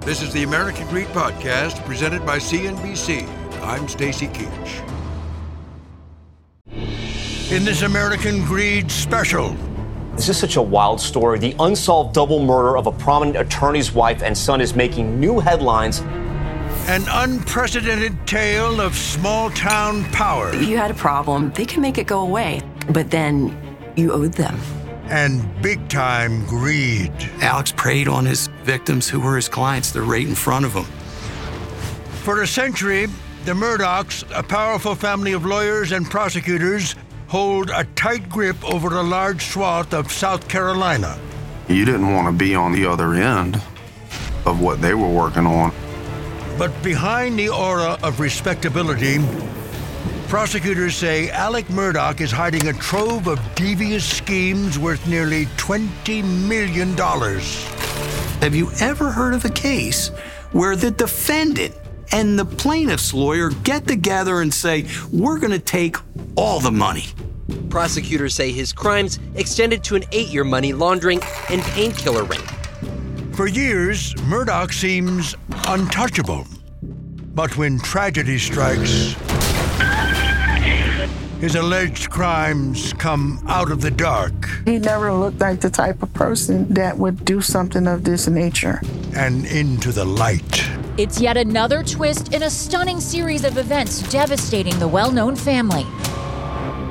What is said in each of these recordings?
This is the American Greed Podcast, presented by CNBC. I'm Stacy Keach. In this American Greed special... This is such a wild story. The unsolved double murder of a prominent attorney's wife and son is making new headlines. An unprecedented tale of small-town power. You had a problem. They can make it go away. But then you owed them. And big-time greed. Alex preyed on his victims who were his clients. They're right in front of him. For a century, the Murdaughs, a powerful family of lawyers and prosecutors, hold a tight grip over a large swath of South Carolina. You didn't want to be on the other end of what they were working on. But behind the aura of respectability, prosecutors say Alex Murdaugh is hiding a trove of devious schemes worth nearly $20 million. Have you ever heard of a case where the defendant and the plaintiff's lawyer get together and say, we're going to take all the money? Prosecutors say his crimes extended to an 8-year money laundering and painkiller ring. For years, Murdaugh seems untouchable. But when tragedy strikes, his alleged crimes come out of the dark. He never looked like the type of person that would do something of this nature. And into the light. It's yet another twist in a stunning series of events devastating the well-known family.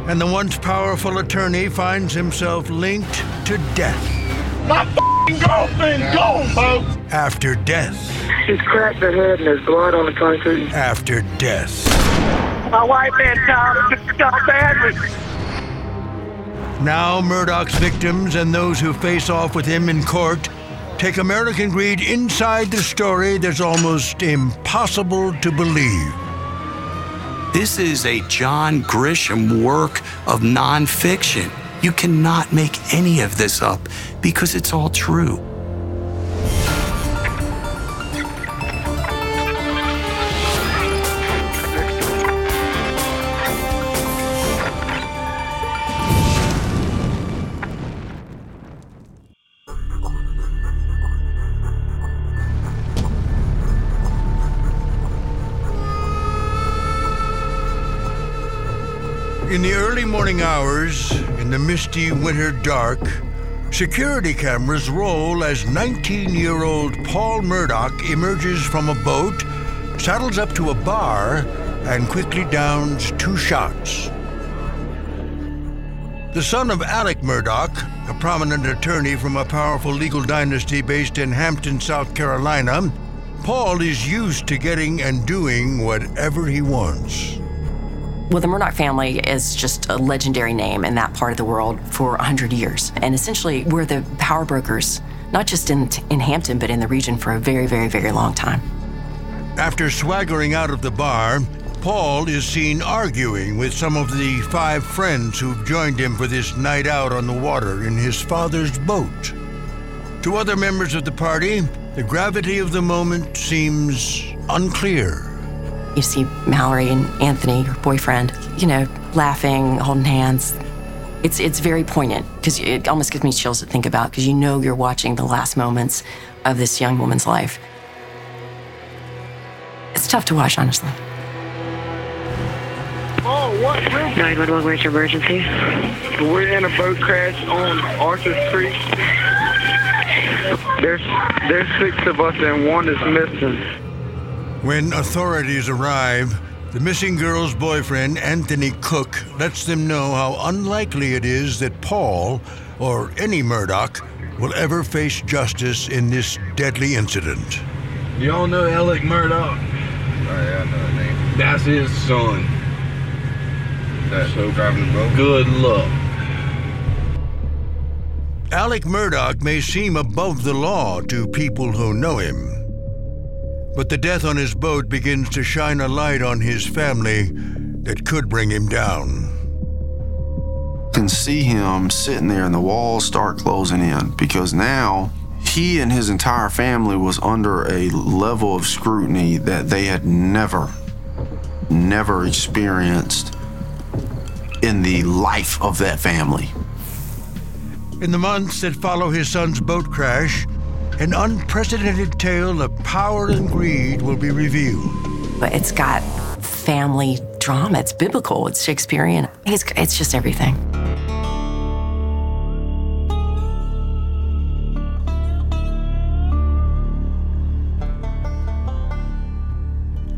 And the once powerful attorney finds himself linked to death. My f***ing girlfriend's gone, folks! After death. She's cracked her head and there's blood on the concrete. After death. My wife and child got badly. Now Murdaugh's victims and those who face off with him in court take American Greed inside the story that's almost impossible to believe. This is a John Grisham work of nonfiction. You cannot make any of this up because it's all true. In the early morning hours, in the misty winter dark, security cameras roll as 19-year-old Paul Murdaugh emerges from a boat, saddles up to a bar, and quickly downs 2 shots. The son of Alex Murdaugh, a prominent attorney from a powerful legal dynasty based in Hampton, South Carolina, Paul is used to getting and doing whatever he wants. Well, the Murdaugh family is just a legendary name in that part of the world for 100 years. And essentially, we're the power brokers, not just in Hampton, but in the region for a very, very, very long time. After swaggering out of the bar, Paul is seen arguing with some of the 5 friends who've joined him for this night out on the water in his father's boat. To other members of the party, the gravity of the moment seems unclear. You see Mallory and Anthony, her boyfriend, laughing, holding hands. It's very poignant because it almost gives me chills to think about because you're watching the last moments of this young woman's life. It's tough to watch, honestly. Oh, what? 911, where's your emergency? We're in a boat crash on Arthur's Creek. There's 6 of us and one is missing. When authorities arrive, the missing girl's boyfriend, Anthony Cook, lets them know how unlikely it is that Paul, or any Murdaugh, will ever face justice in this deadly incident. You all know Alex Murdaugh? Yeah, I know the name. That's his son. That's so common, bro. Good luck. Alex Murdaugh may seem above the law to people who know him. But the death on his boat begins to shine a light on his family that could bring him down. You can see him sitting there and the walls start closing in, because now he and his entire family was under a level of scrutiny that they had never experienced in the life of that family. In the months that follow his son's boat crash, an unprecedented tale of power and greed will be revealed. But it's got family drama, it's biblical, it's Shakespearean, it's just everything.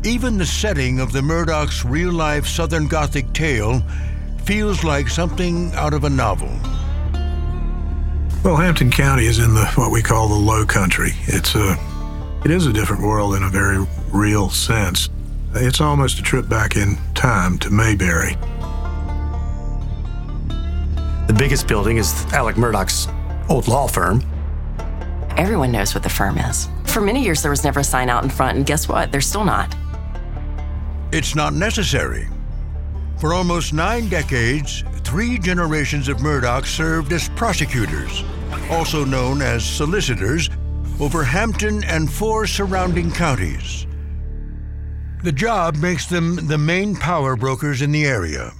Even the setting of the Murdaughs' real-life Southern Gothic tale feels like something out of a novel. Well, Hampton County is in what we call the Lowcountry. It is a different world in a very real sense. It's almost a trip back in time to Mayberry. The biggest building is Alex Murdaugh's old law firm. Everyone knows what the firm is. For many years, there was never a sign out in front, and guess what? There's still not. It's not necessary. For almost 9 decades, 3 generations of Murdaugh served as prosecutors, also known as solicitors, over Hampton and 4 surrounding counties. The job makes them the main power brokers in the area.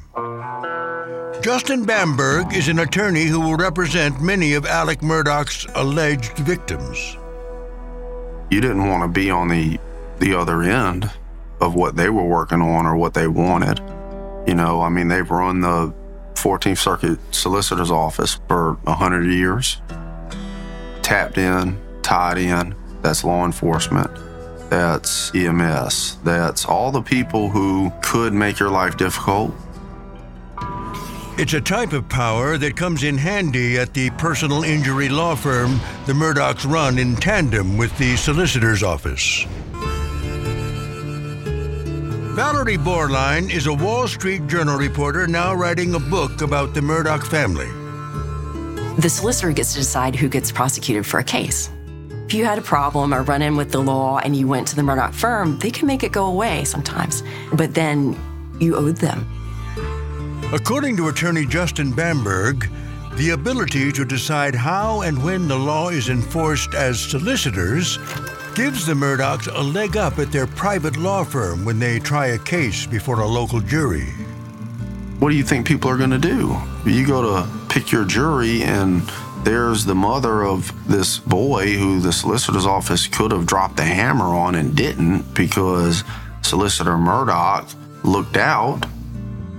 Justin Bamberg is an attorney who will represent many of Alex Murdaugh's alleged victims. You didn't want to be on the other end of what they were working on or what they wanted. You know, I mean, they've run the 14th Circuit Solicitor's Office for 100 years. Tapped in, tied in, that's law enforcement, that's EMS, that's all the people who could make your life difficult. It's a type of power that comes in handy at the personal injury law firm the Murdaughs run in tandem with the solicitor's office. Valerie Bauerlein is a Wall Street Journal reporter now writing a book about the Murdaugh family. The solicitor gets to decide who gets prosecuted for a case. If you had a problem or run in with the law and you went to the Murdaugh firm, they can make it go away sometimes, but then you owed them. According to attorney Justin Bamberg, the ability to decide how and when the law is enforced as solicitors gives the Murdaughs a leg up at their private law firm when they try a case before a local jury. What do you think people are going to do? You go to pick your jury and there's the mother of this boy who the solicitor's office could have dropped the hammer on and didn't because Solicitor Murdaugh looked out.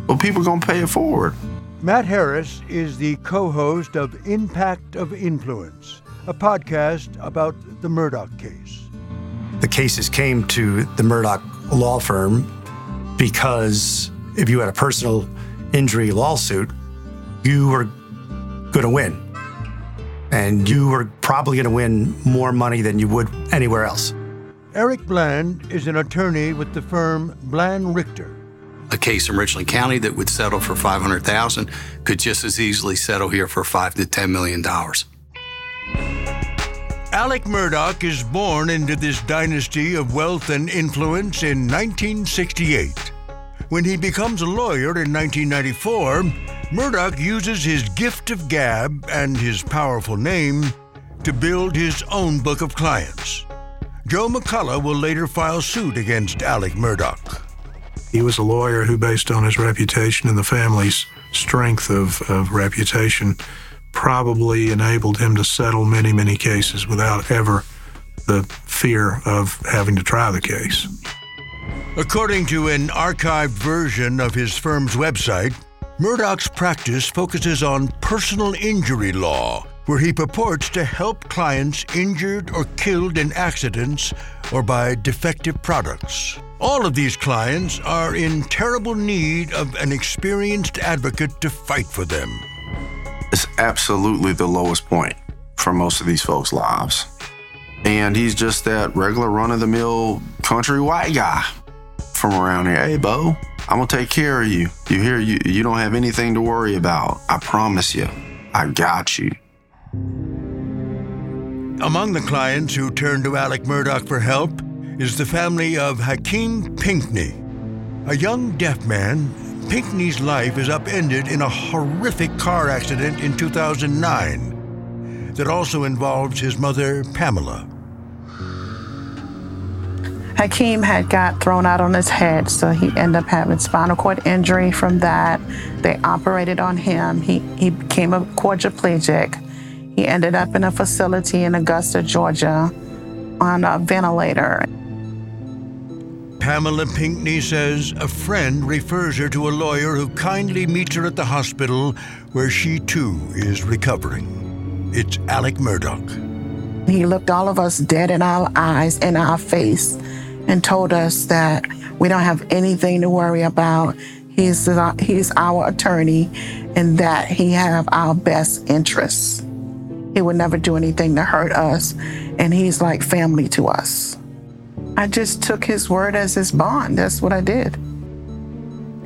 Well, people are going to pay it forward. Matt Harris is the co-host of Impact of Influence, a podcast about the Murdaugh case. The cases came to the Murdaugh law firm because if you had a personal injury lawsuit, you were going to win. And you were probably going to win more money than you would anywhere else. Eric Bland is an attorney with the firm Bland Richter. A case in Richland County that would settle for $500,000 could just as easily settle here for $5 to $10 million. Alex Murdaugh is born into this dynasty of wealth and influence in 1968. When he becomes a lawyer in 1994, Murdaugh uses his gift of gab and his powerful name to build his own book of clients. Joe McCullough will later file suit against Alex Murdaugh. He was a lawyer who, based on his reputation and the family's strength of reputation, probably enabled him to settle many, many cases without ever the fear of having to try the case. According to an archived version of his firm's website, Murdaugh's practice focuses on personal injury law, where he purports to help clients injured or killed in accidents or by defective products. All of these clients are in terrible need of an experienced advocate to fight for them. It's absolutely the lowest point for most of these folks' lives. And he's just that regular run-of-the-mill country white guy from around here. Hey, Bo, I'm going to take care of you. You hear, you don't have anything to worry about. I promise you, I got you. Among the clients who turned to Alex Murdaugh for help is the family of Hakeem Pinckney. A young deaf man, Pinckney's life is upended in a horrific car accident in 2009 that also involves his mother, Pamela. Hakeem had got thrown out on his head, so he ended up having spinal cord injury from that. They operated on him. He became a quadriplegic. He ended up in a facility in Augusta, Georgia, on a ventilator. Pamela Pinckney says a friend refers her to a lawyer who kindly meets her at the hospital, where she too is recovering. It's Alex Murdaugh. He looked all of us dead in our eyes, in our face, and told us that we don't have anything to worry about. He's our attorney, and that he have our best interests. He would never do anything to hurt us, and he's like family to us. I just took his word as his bond. That's what I did.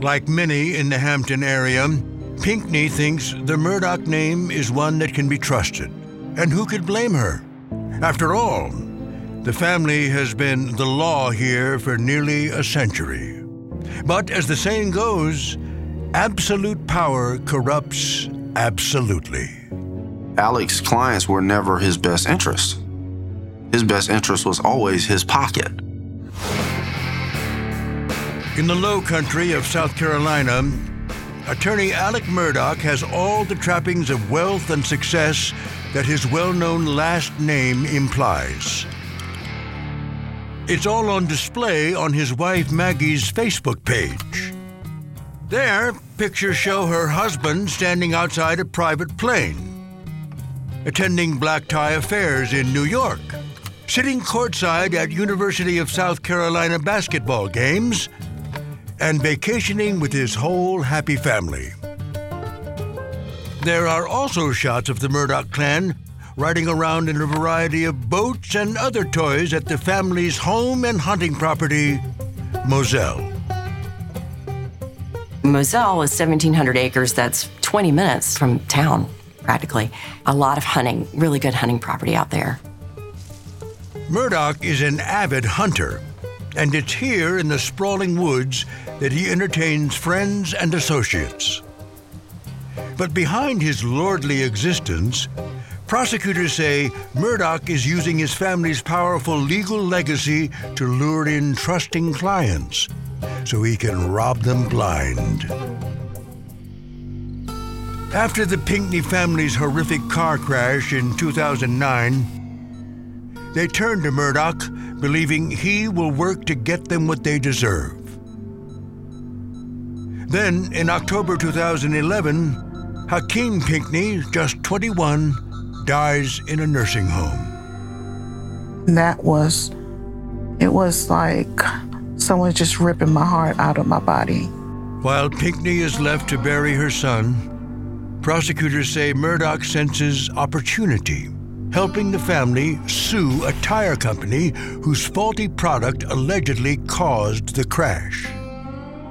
Like many in the Hampton area, Pinckney thinks the Murdaugh name is one that can be trusted. And who could blame her? After all, the family has been the law here for nearly a century. But as the saying goes, absolute power corrupts absolutely. Alex's clients were never his best interest. His best interest was always his pocket. In the Lowcountry of South Carolina, attorney Alex Murdaugh has all the trappings of wealth and success that his well-known last name implies. It's all on display on his wife Maggie's Facebook page. There, pictures show her husband standing outside a private plane, attending black-tie affairs in New York, sitting courtside at University of South Carolina basketball games, and vacationing with his whole happy family. There are also shots of the Murdaugh clan riding around in a variety of boats and other toys at the family's home and hunting property, Moselle. Moselle is 1,700 acres. That's 20 minutes from town, practically. A lot of hunting, really good hunting property out there. Murdaugh is an avid hunter, and it's here in the sprawling woods that he entertains friends and associates. But behind his lordly existence, prosecutors say Murdaugh is using his family's powerful legal legacy to lure in trusting clients so he can rob them blind. After the Pinckney family's horrific car crash in 2009, they turn to Murdaugh, believing he will work to get them what they deserve. Then, in October 2011, Hakeem Pinckney, just 21, dies in a nursing home. It was like someone just ripping my heart out of my body. While Pinckney is left to bury her son, prosecutors say Murdaugh senses opportunity, helping the family sue a tire company whose faulty product allegedly caused the crash.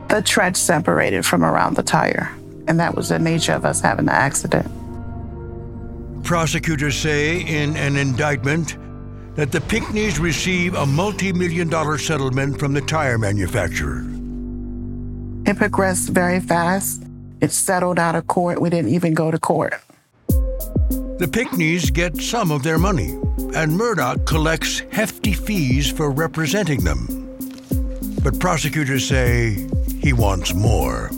The tread separated from around the tire, and that was the nature of us having the accident. Prosecutors say in an indictment that the Pinckneys receive a multi-million-dollar settlement from the tire manufacturer. It progressed very fast. It settled out of court. We didn't even go to court. The Pinckneys get some of their money, and Murdaugh collects hefty fees for representing them. But prosecutors say he wants more.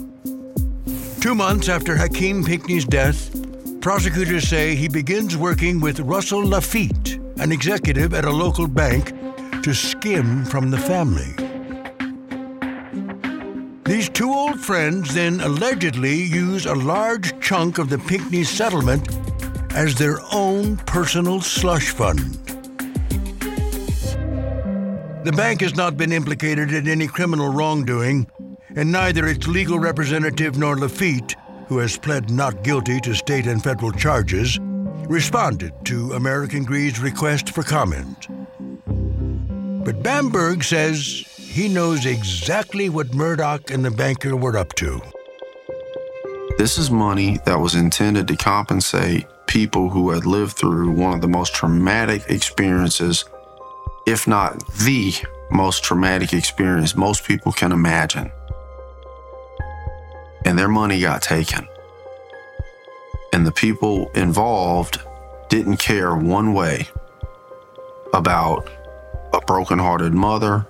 2 months after Hakeem Pinckney's death, prosecutors say he begins working with Russell Lafitte, an executive at a local bank, to skim from the family. These two old friends then allegedly use a large chunk of the Pinckney settlement as their own personal slush fund. The bank has not been implicated in any criminal wrongdoing, and neither its legal representative nor Lafitte, who has pled not guilty to state and federal charges, responded to American Greed's request for comment. But Bamberg says he knows exactly what Murdaugh and the banker were up to. This is money that was intended to compensate people who had lived through one of the most traumatic experiences, if not the most traumatic experience most people can imagine. And their money got taken. And the people involved didn't care one way about a broken-hearted mother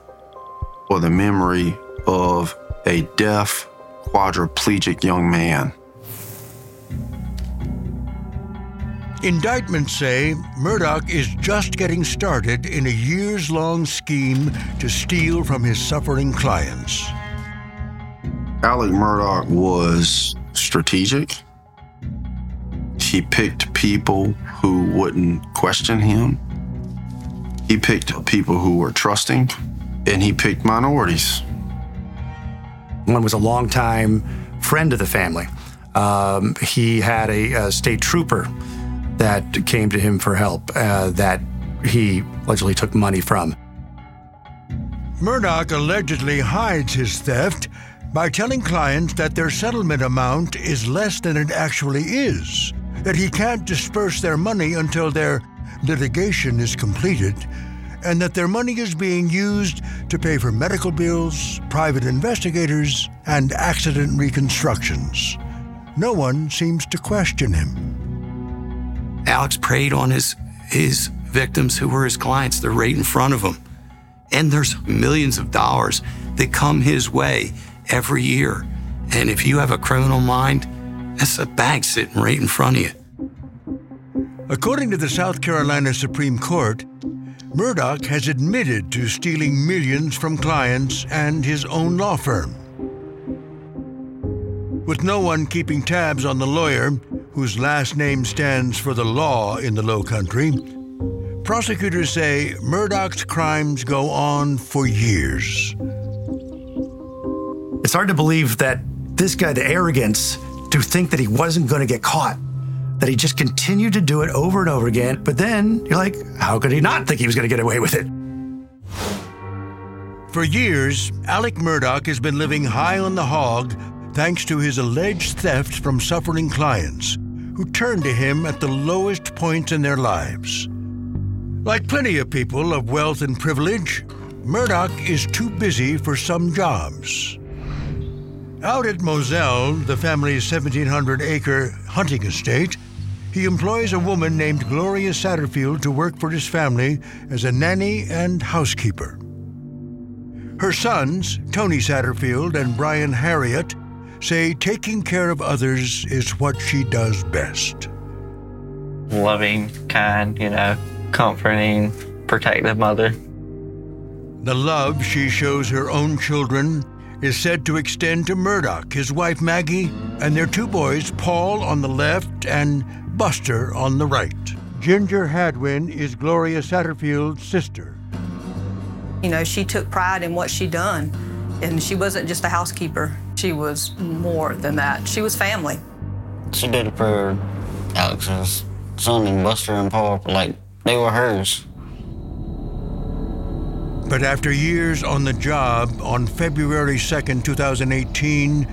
or the memory of a deaf, quadriplegic young man. Indictments say Murdaugh is just getting started in a years-long scheme to steal from his suffering clients. Alex Murdaugh was strategic. He picked people who wouldn't question him. He picked people who were trusting, and he picked minorities. One was a longtime friend of the family. He had a state trooper that came to him for help that he allegedly took money from. Murdaugh allegedly hides his theft by telling clients that their settlement amount is less than it actually is, that he can't disperse their money until their litigation is completed, and that their money is being used to pay for medical bills, private investigators, and accident reconstructions. No one seems to question him. Alex preyed on his victims who were his clients. They're right in front of him. And there's millions of dollars that come his way every year. And if you have a criminal mind, that's a bank sitting right in front of you. According to the South Carolina Supreme Court, Murdaugh has admitted to stealing millions from clients and his own law firm. With no one keeping tabs on the lawyer, whose last name stands for the law in the Lowcountry, prosecutors say Murdaugh's crimes go on for years. It's hard to believe that this guy, the arrogance, to think that he wasn't going to get caught, that he just continued to do it over and over again. But then you're like, how could he not think he was going to get away with it? For years, Alex Murdaugh has been living high on the hog thanks to his alleged theft from suffering clients, who turned to him at the lowest points in their lives. Like plenty of people of wealth and privilege, Murdaugh is too busy for some jobs. Out at Moselle, the family's 1,700-acre hunting estate, he employs a woman named Gloria Satterfield to work for his family as a nanny and housekeeper. Her sons, Tony Satterfield and Brian Harriott, say taking care of others is what she does best. Loving, kind, comforting, protective mother. The love she shows her own children is said to extend to Murdaugh, his wife Maggie, and their two boys, Paul on the left and Buster on the right. Ginger Hadwin is Gloria Satterfield's sister. She took pride in what she done. And she wasn't just a housekeeper. She was more than that. She was family. She did it for Alex's son and Buster and Paul. They were hers. But after years on the job, on February 2nd, 2018,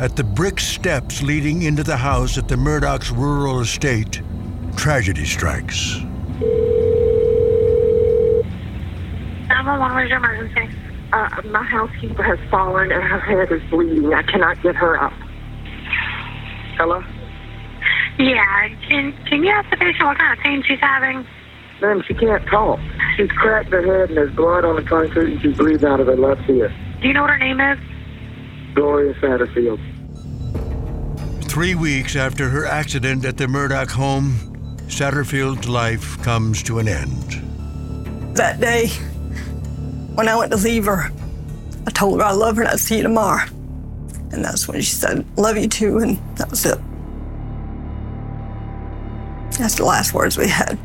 at the brick steps leading into the house at the Murdaugh's rural estate, tragedy strikes. 911, where's your emergency? My housekeeper has fallen and her head is bleeding. I cannot get her up. Hello? Yeah, can you ask the patient what kind of pain she's having? Ma'am, she can't talk. She's cracked her head and there's blood on the concrete and she's bleeding out of her left ear. Do you know what her name is? Gloria Satterfield. 3 weeks after her accident at the Murdaugh home, Satterfield's life comes to an end. That day, when I went to leave her, I told her I love her and I'd see you tomorrow. And that's when she said, love you too, and that was it. That's the last words we had.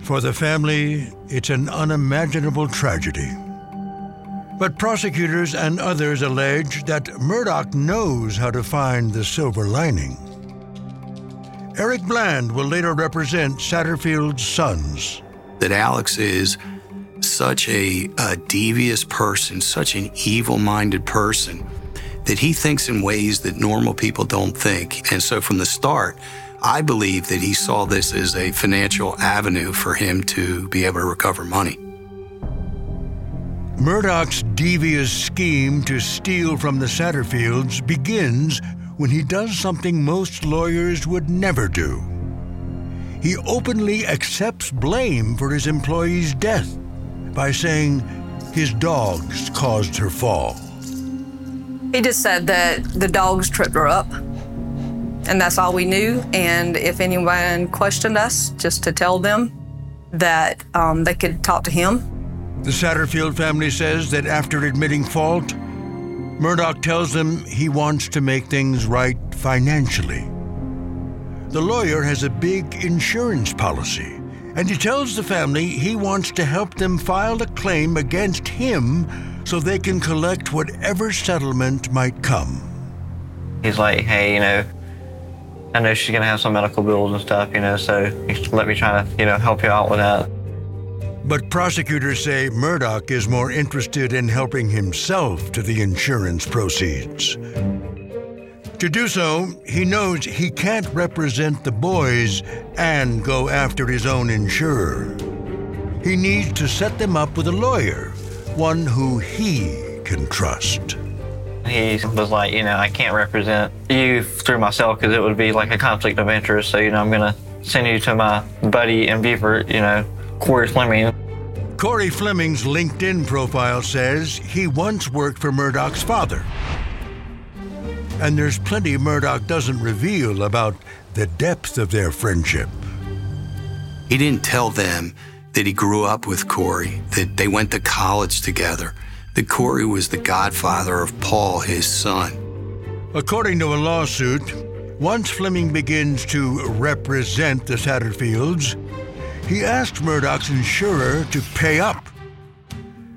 For the family, it's an unimaginable tragedy. But prosecutors and others allege that Murdaugh knows how to find the silver lining. Eric Bland will later represent Satterfield's sons. That Alex is such a devious person, such an evil-minded person, that he thinks in ways that normal people don't think. And so from the start, I believe that he saw this as a financial avenue for him to be able to recover money. Murdaugh's devious scheme to steal from the Satterfields begins when he does something most lawyers would never do. He openly accepts blame for his employee's death by saying his dogs caused her fall. He just said that the dogs tripped her up, and that's all we knew. And if anyone questioned us, just to tell them that they could talk to him. The Satterfield family says that after admitting fault, Murdaugh tells them he wants to make things right financially. The lawyer has a big insurance policy, and he tells the family he wants to help them file a claim against him so they can collect whatever settlement might come. He's like, hey, you know, I know she's gonna have some medical bills and stuff, you know, so let me try to, you know, help you out with that. But prosecutors say Murdaugh is more interested in helping himself to the insurance proceeds. To do so, he knows he can't represent the boys and go after his own insurer. He needs to set them up with a lawyer, one who he can trust. He was like, you know, I can't represent you through myself because it would be like a conflict of interest. So, you know, I'm going to send you to my buddy and beaver, you know, Corey Fleming. Corey Fleming's LinkedIn profile says he once worked for Murdaugh's father. And there's plenty Murdaugh doesn't reveal about the depth of their friendship. He didn't tell them that he grew up with Corey, that they went to college together, that Corey was the godfather of Paul, his son. According to a lawsuit, once Fleming begins to represent the Satterfields, he asked Murdaugh's insurer to pay up,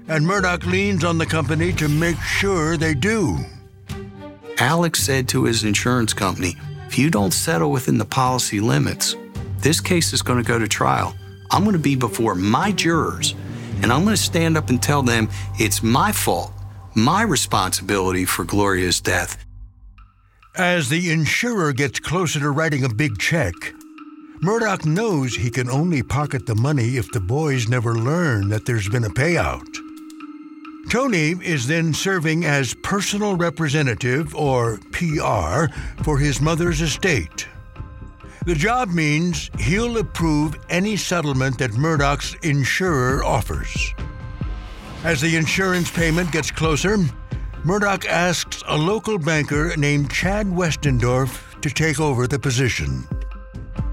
and Murdaugh leans on the company to make sure they do. Alex said to his insurance company, if you don't settle within the policy limits, this case is going to go to trial. I'm going to be before my jurors, and I'm going to stand up and tell them it's my fault, my responsibility for Gloria's death. As the insurer gets closer to writing a big check, Murdaugh knows he can only pocket the money if the boys never learn that there's been a payout. Tony is then serving as personal representative, or PR, for his mother's estate. The job means he'll approve any settlement that Murdaugh's insurer offers. As the insurance payment gets closer, Murdaugh asks a local banker named Chad Westendorf to take over the position.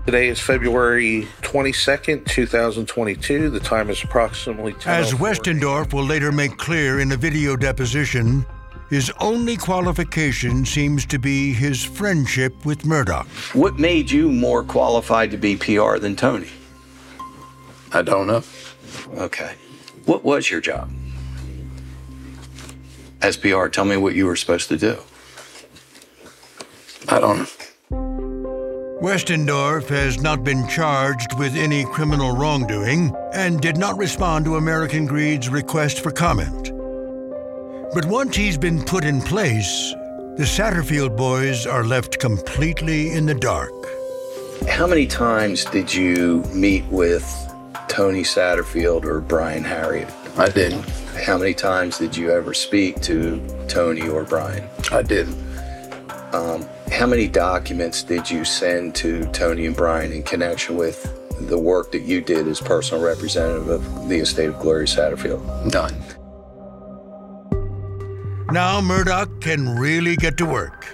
Today is February 22nd, 2022. The time is approximately 10:04. As Westendorf will later make clear in a video deposition, his only qualification seems to be his friendship with Murdaugh. What made you more qualified to be PR than Tony? I don't know. Okay. What was your job? As PR, tell me what you were supposed to do. I don't know. Westendorf has not been charged with any criminal wrongdoing and did not respond to American Greed's request for comment. But once he's been put in place, the Satterfield boys are left completely in the dark. How many times did you meet with Tony Satterfield or Brian Harriott? I didn't. How many times did you ever speak to Tony or Brian? I didn't. How many documents did you send to Tony and Brian in connection with the work that you did as personal representative of the estate of Gloria Satterfield? None. Now Murdaugh can really get to work.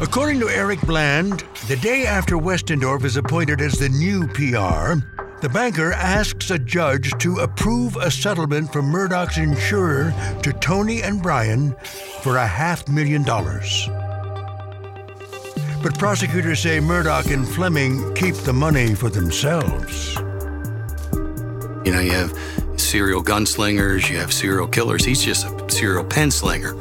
According to Eric Bland, the day after Westendorf is appointed as the new PR, the banker asks a judge to approve a settlement from Murdaugh's insurer to Tony and Brian for $500,000. But prosecutors say Murdaugh and Fleming keep the money for themselves. You know, you have serial gunslingers, you have serial killers. He's just a serial penslinger.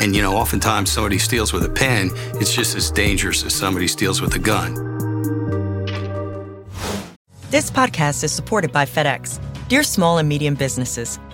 And, you know, oftentimes somebody steals with a pen, it's just as dangerous as somebody steals with a gun. This podcast is supported by FedEx. Dear small and medium businesses,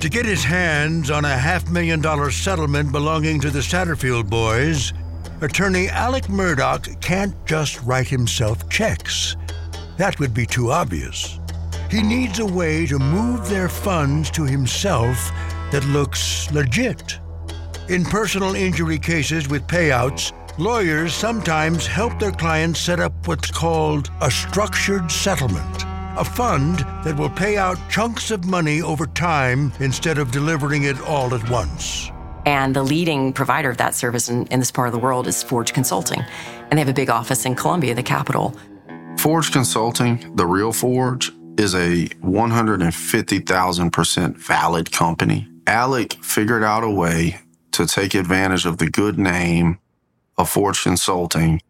To get his hands on a $500,000 settlement belonging to the Satterfield boys, attorney Alex Murdaugh can't just write himself checks. That would be too obvious. He needs a way to move their funds to himself that looks legit. In personal injury cases with payouts, lawyers sometimes help their clients set up what's called a structured settlement. A fund that will pay out chunks of money over time instead of delivering it all at once. And the leading provider of that service in this part of the world is Forge Consulting. And they have a big office in Columbia, the capital. Forge Consulting, the real Forge, is a 150,000% valid company. Alec figured out a way to take advantage of the good name of Forge Consulting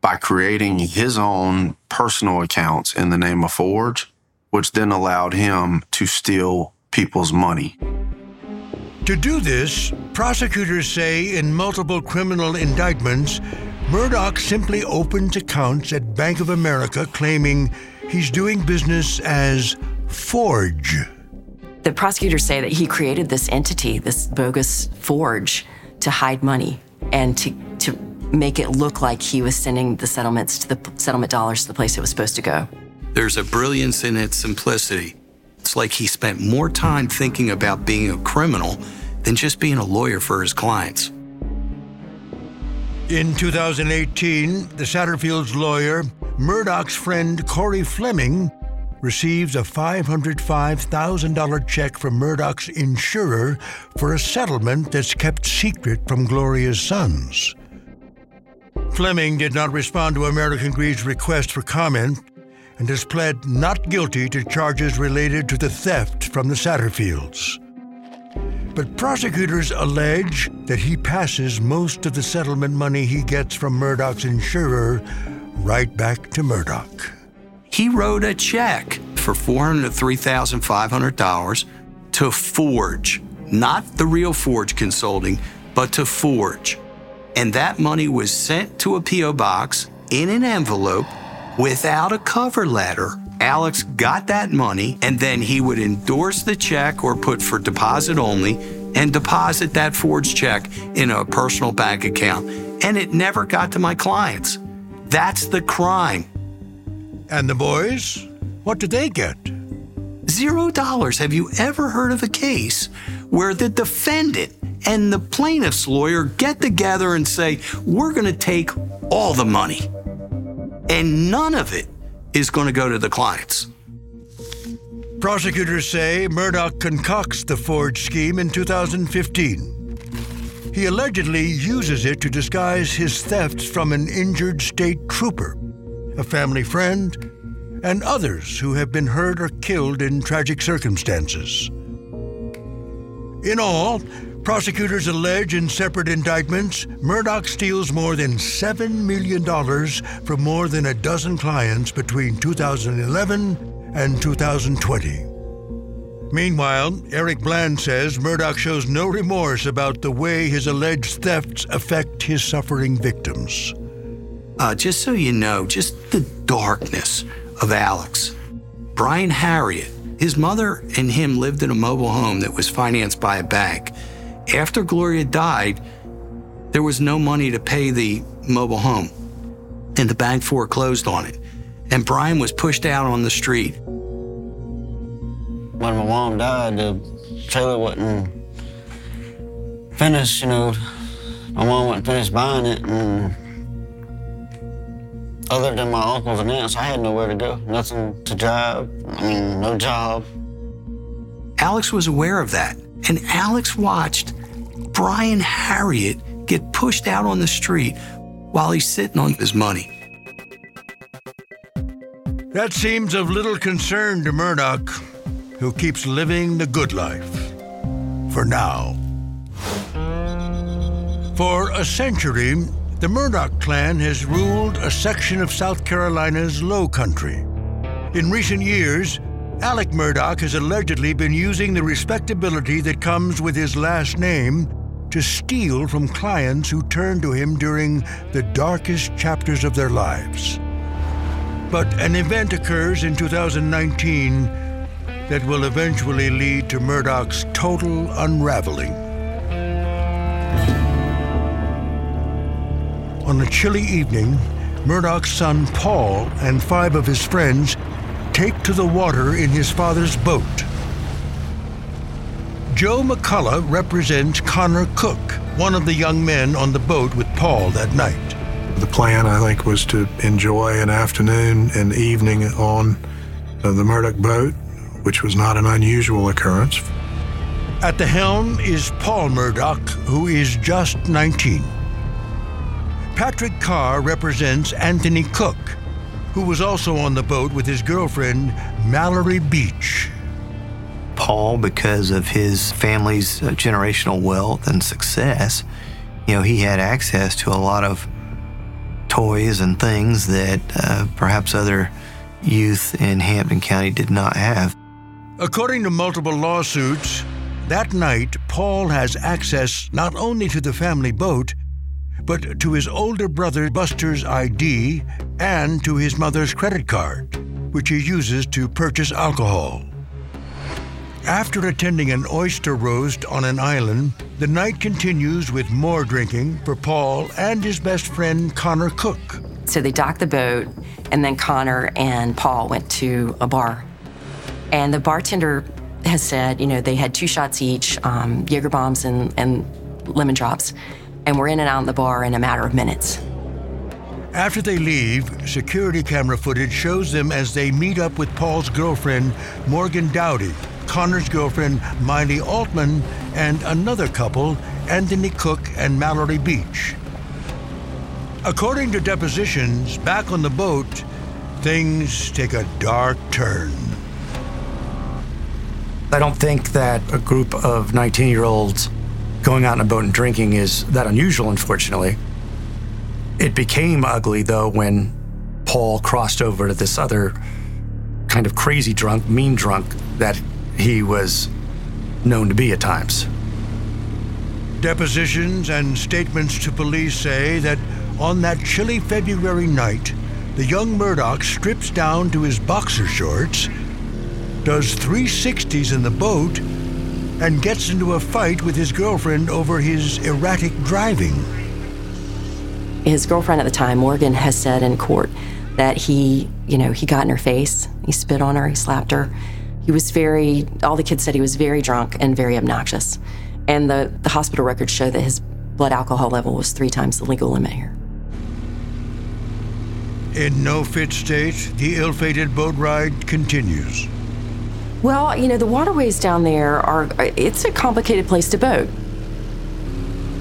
by creating his own personal accounts in the name of Forge, which then allowed him to steal people's money. To do this, prosecutors say in multiple criminal indictments, Murdaugh simply opens accounts at Bank of America claiming he's doing business as Forge. The prosecutors say that he created this entity, this bogus Forge, to hide money and to make it look like he was sending the settlements to the settlement dollars to the place it was supposed to go. There's a brilliance in its simplicity. It's like he spent more time thinking about being a criminal than just being a lawyer for his clients. In 2018, the Satterfield's lawyer, Murdaugh's friend Corey Fleming, receives a $505,000 check from Murdaugh's insurer for a settlement that's kept secret from Gloria's sons. Fleming did not respond to American Greed's request for comment and has pled not guilty to charges related to the theft from the Satterfields. But prosecutors allege that he passes most of the settlement money he gets from Murdaugh's insurer right back to Murdaugh. He wrote a check for $403,500 to Forge, not the real Forge Consulting, but to Forge. And that money was sent to a P.O. box in an envelope without a cover letter. Alex got that money, and then he would endorse the check or put for deposit only and deposit that forged check in a personal bank account. And it never got to my clients. That's the crime. And the boys, what did they get? $0. Have you ever heard of a case where the defendant and the plaintiff's lawyer get together and say, we're going to take all the money, and none of it is going to go to the clients? Prosecutors say Murdaugh concocts the Forge scheme in 2015. He allegedly uses it to disguise his thefts from an injured state trooper, a family friend, and others who have been hurt or killed in tragic circumstances. In all, prosecutors allege in separate indictments, Murdaugh steals more than $7 million from more than a dozen clients between 2011 and 2020. Meanwhile, Eric Bland says Murdaugh shows no remorse about the way his alleged thefts affect his suffering victims. Just so you know, just the darkness of Alex. Brian Harriott, his mother and him lived in a mobile home that was financed by a bank. After Gloria died, there was no money to pay the mobile home, and the bank foreclosed on it. And Brian was pushed out on the street. When my mom died, the trailer wasn't finished, My mom wasn't finished buying it, and other than my uncles and aunts, I had nowhere to go, nothing to drive, no job. Alex was aware of that, and Alex watched Brian Harriott get pushed out on the street while he's sitting on his money. That seems of little concern to Murdaugh, who keeps living the good life. For now. For a century, the Murdaugh clan has ruled a section of South Carolina's Lowcountry. In recent years, Alex Murdaugh has allegedly been using the respectability that comes with his last name to steal from clients who turned to him during the darkest chapters of their lives. But an event occurs in 2019 that will eventually lead to Murdaugh's total unraveling. On a chilly evening, Murdaugh's son Paul and five of his friends take to the water in his father's boat. Joe McCullough represents Connor Cook, one of the young men on the boat with Paul that night. The plan, I think, was to enjoy an afternoon and evening on the Murdaugh boat, which was not an unusual occurrence. At the helm is Paul Murdaugh, who is just 19. Patrick Carr represents Anthony Cook, who was also on the boat with his girlfriend, Mallory Beach. Paul, because of his family's generational wealth and success, he had access to a lot of toys and things that perhaps other youth in Hampton County did not have. According to multiple lawsuits, that night, Paul has access not only to the family boat, but to his older brother Buster's ID and to his mother's credit card, which he uses to purchase alcohol. After attending an oyster roast on an island, the night continues with more drinking for Paul and his best friend, Connor Cook. So they docked the boat, and then Connor and Paul went to a bar. And the bartender has said, they had 2 shots each, Jaeger bombs and lemon drops, and were in and out of the bar in a matter of minutes. After they leave, security camera footage shows them as they meet up with Paul's girlfriend, Morgan Dowdy, Connor's girlfriend, Miley Altman, and another couple, Anthony Cook and Mallory Beach. According to depositions, back on the boat, things take a dark turn. I don't think that a group of 19-year-olds going out on a boat and drinking is that unusual, unfortunately. It became ugly, though, when Paul crossed over to this other kind of crazy drunk, mean drunk, that he was known to be at times. Depositions and statements to police say that on that chilly February night, the young Murdaugh strips down to his boxer shorts, does 360s in the boat, and gets into a fight with his girlfriend over his erratic driving. His girlfriend at the time, Morgan, has said in court that he got in her face, he spit on her, he slapped her. He was all the kids said he was very drunk and very obnoxious. And the hospital records show that his blood alcohol level was 3 times the legal limit here. In no fit state, the ill-fated boat ride continues. Well, the waterways down there it's a complicated place to boat.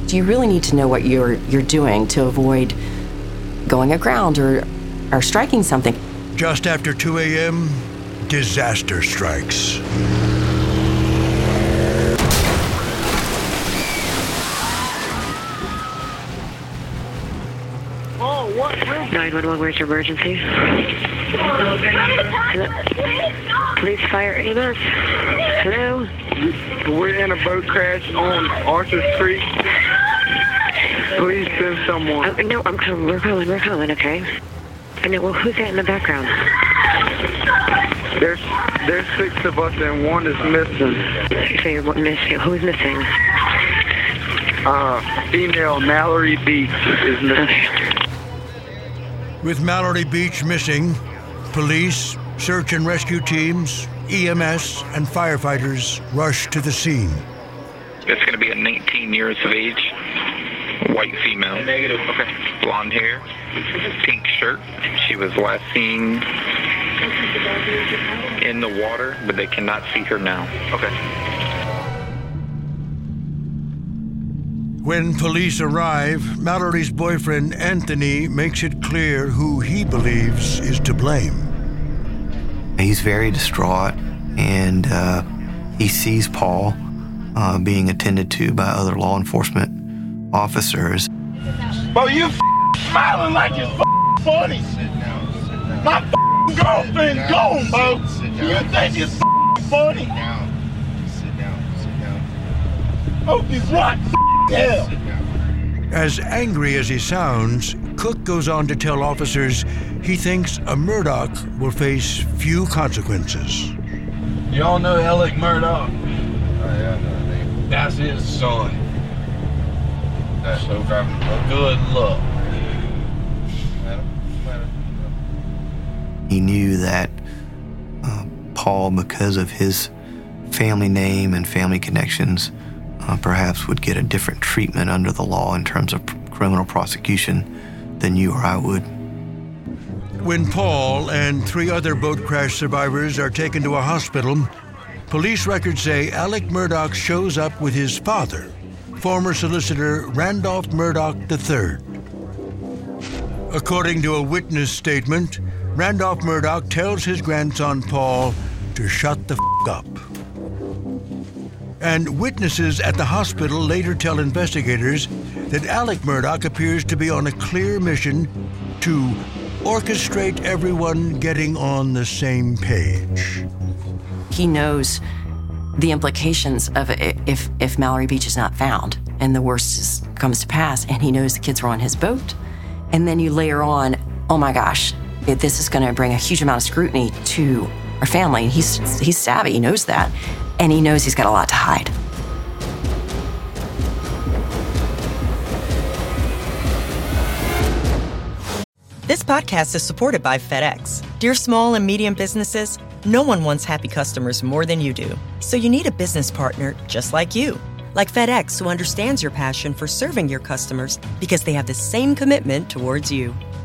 You really need to know what you're doing to avoid going aground or striking something. Just after 2 a.m., disaster strikes. Oh, what? 911, where's your emergency? Police, fire, EMS. Hello? We're in a boat crash on Arthur's Creek. Please send someone. Oh, no, I'm coming. We're calling, okay? I know, well, who's that in the background? There's 6 of us and one is missing. So you're missing. Who's missing? Female Mallory Beach is missing. Okay. With Mallory Beach missing, police, search and rescue teams, EMS, and firefighters rush to the scene. It's going to be a 19 years of age, white female, okay, blonde hair, pink shirt. She was last seen in the water, but they cannot see her now. Okay. When police arrive, Mallory's boyfriend, Anthony, makes it clear who he believes is to blame. He's very distraught, and he sees Paul being attended to by other law enforcement officers. Bro, you smiling like it's funny. My girlfriend's gone, bro. You think it's funny? Oh, he's right. Hell. As angry as he sounds, Cook goes on to tell officers he thinks a Murdaugh will face few consequences. Y'all know Alex Murdaugh? That's his son. That's so good luck. He knew that Paul, because of his family name and family connections, perhaps would get a different treatment under the law in terms of criminal prosecution than you or I would. When Paul and three other boat crash survivors are taken to a hospital, police records say Alex Murdaugh shows up with his father, former solicitor Randolph Murdaugh III. According to a witness statement, Randolph Murdaugh tells his grandson Paul to shut the up. And witnesses at the hospital later tell investigators that Alex Murdaugh appears to be on a clear mission to orchestrate everyone getting on the same page. He knows the implications of if Mallory Beach is not found and the worst comes to pass, and he knows the kids were on his boat. And then you layer on, oh my gosh, this is going to bring a huge amount of scrutiny to our family. He's savvy, he knows that. And he knows he's got a lot to hide. This podcast is supported by FedEx. Dear small and medium businesses, no one wants happy customers more than you do. So you need a business partner just like you. Like FedEx, who understands your passion for serving your customers because they have the same commitment towards you.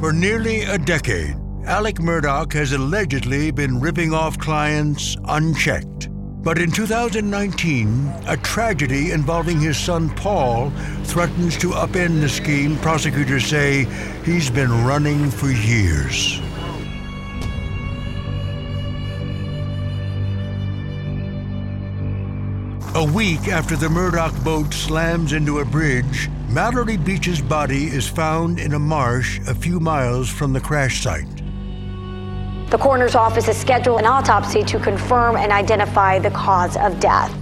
For nearly a decade, Alex Murdaugh has allegedly been ripping off clients unchecked. But in 2019, a tragedy involving his son Paul threatens to upend the scheme prosecutors say he's been running for years. A week after the Murdaugh boat slams into a bridge, Mallory Beach's body is found in a marsh a few miles from the crash site. The coroner's office has scheduled an autopsy to confirm and identify the cause of death.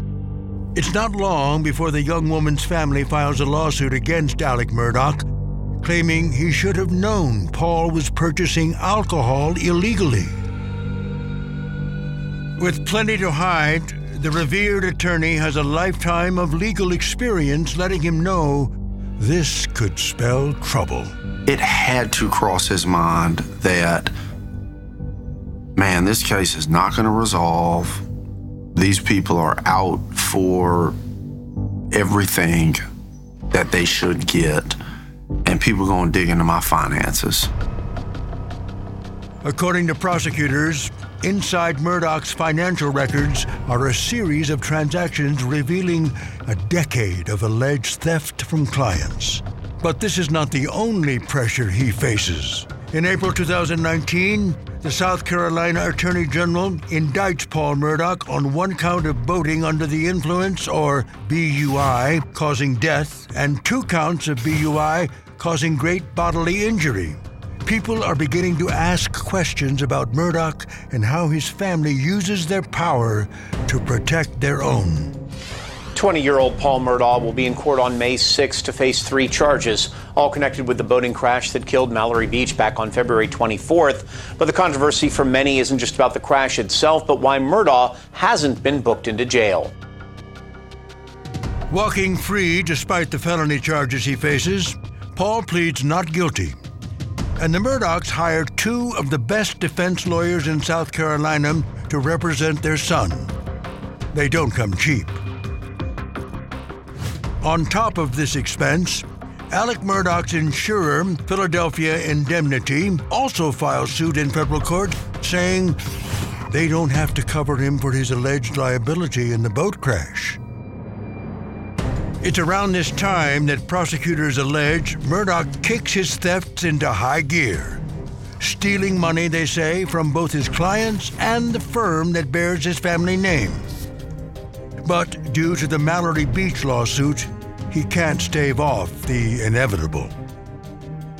It's not long before the young woman's family files a lawsuit against Alex Murdaugh, claiming he should have known Paul was purchasing alcohol illegally. With plenty to hide, the revered attorney has a lifetime of legal experience letting him know this could spell trouble. It had to cross his mind that, man, this case is not going to resolve. These people are out for everything that they should get, and people are going to dig into my finances. According to prosecutors, inside Murdaugh's financial records are a series of transactions revealing a decade of alleged theft from clients. But this is not the only pressure he faces. In April 2019, the South Carolina Attorney General indicts Paul Murdaugh on one count of boating under the influence, or BUI, causing death, and two counts of BUI causing great bodily injury. People are beginning to ask questions about Murdaugh and how his family uses their power to protect their own. 20-year-old Paul Murdaugh will be in court on May 6 to face three charges, all connected with the boating crash that killed Mallory Beach back on February 24th. But the controversy for many isn't just about the crash itself, but why Murdaugh hasn't been booked into jail. Walking free despite the felony charges he faces, Paul pleads not guilty. and the Murdaughs hired two of the best defense lawyers in South Carolina to represent their son. They don't come cheap. On top of this expense, Alex Murdaugh's insurer, Philadelphia Indemnity, also filed suit in federal court saying they don't have to cover him for his alleged liability in the boat crash. It's around this time that prosecutors allege Murdaugh kicks his thefts into high gear, stealing money, they say, from both his clients and the firm that bears his family name. But due to the Mallory Beach lawsuit, he can't stave off the inevitable.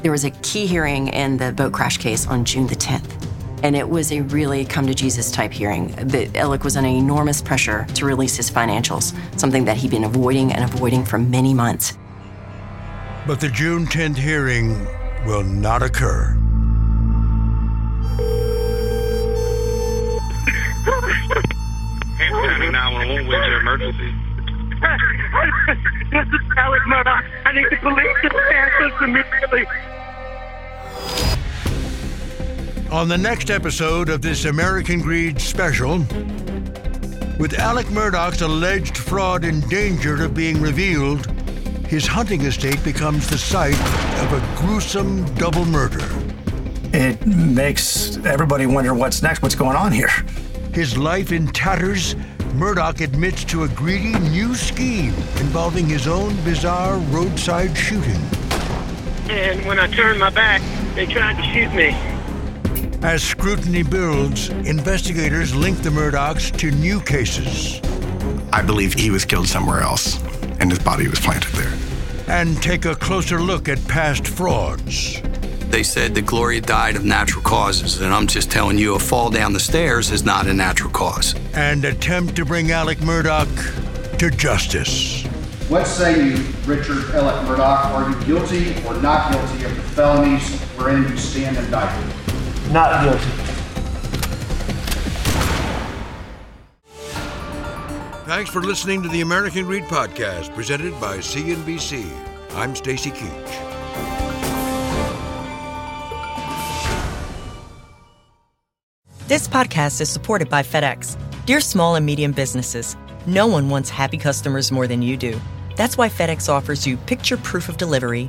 There was a key hearing in the boat crash case on June the 10th, and it was a really come-to-Jesus type hearing. Alex was under enormous pressure to release his financials, something that he'd been avoiding for many months. But the June 10th hearing will not occur. Hampton County 911, where's your emergency? This is Alex Murdaugh. I need the police to answer this immediately. On the next episode of this American Greed special, with Alex Murdaugh's alleged fraud in danger of being revealed, his hunting estate becomes the site of a gruesome double murder. It makes everybody wonder what's next, what's going on here. His life in tatters, Murdaugh admits to a greedy new scheme involving his own bizarre roadside shooting. And when I turned my back, they tried to shoot me. As scrutiny builds, investigators link the Murdaughs to new cases. I believe he was killed somewhere else, and his body was planted there. And take a closer look at past frauds. They said that Gloria died of natural causes, and I'm just telling you, a fall down the stairs is not a natural cause. And attempt to bring Alex Murdaugh to justice. What say you, Richard Alex Murdaugh? Are you guilty or not guilty of the felonies wherein you stand indicted? Not guilty. Thanks for listening to the American Greed Podcast, presented by CNBC. I'm Stacy Keach. This podcast is supported by FedEx. Dear small and medium businesses, no one wants happy customers more than you do. That's why FedEx offers you picture proof of delivery,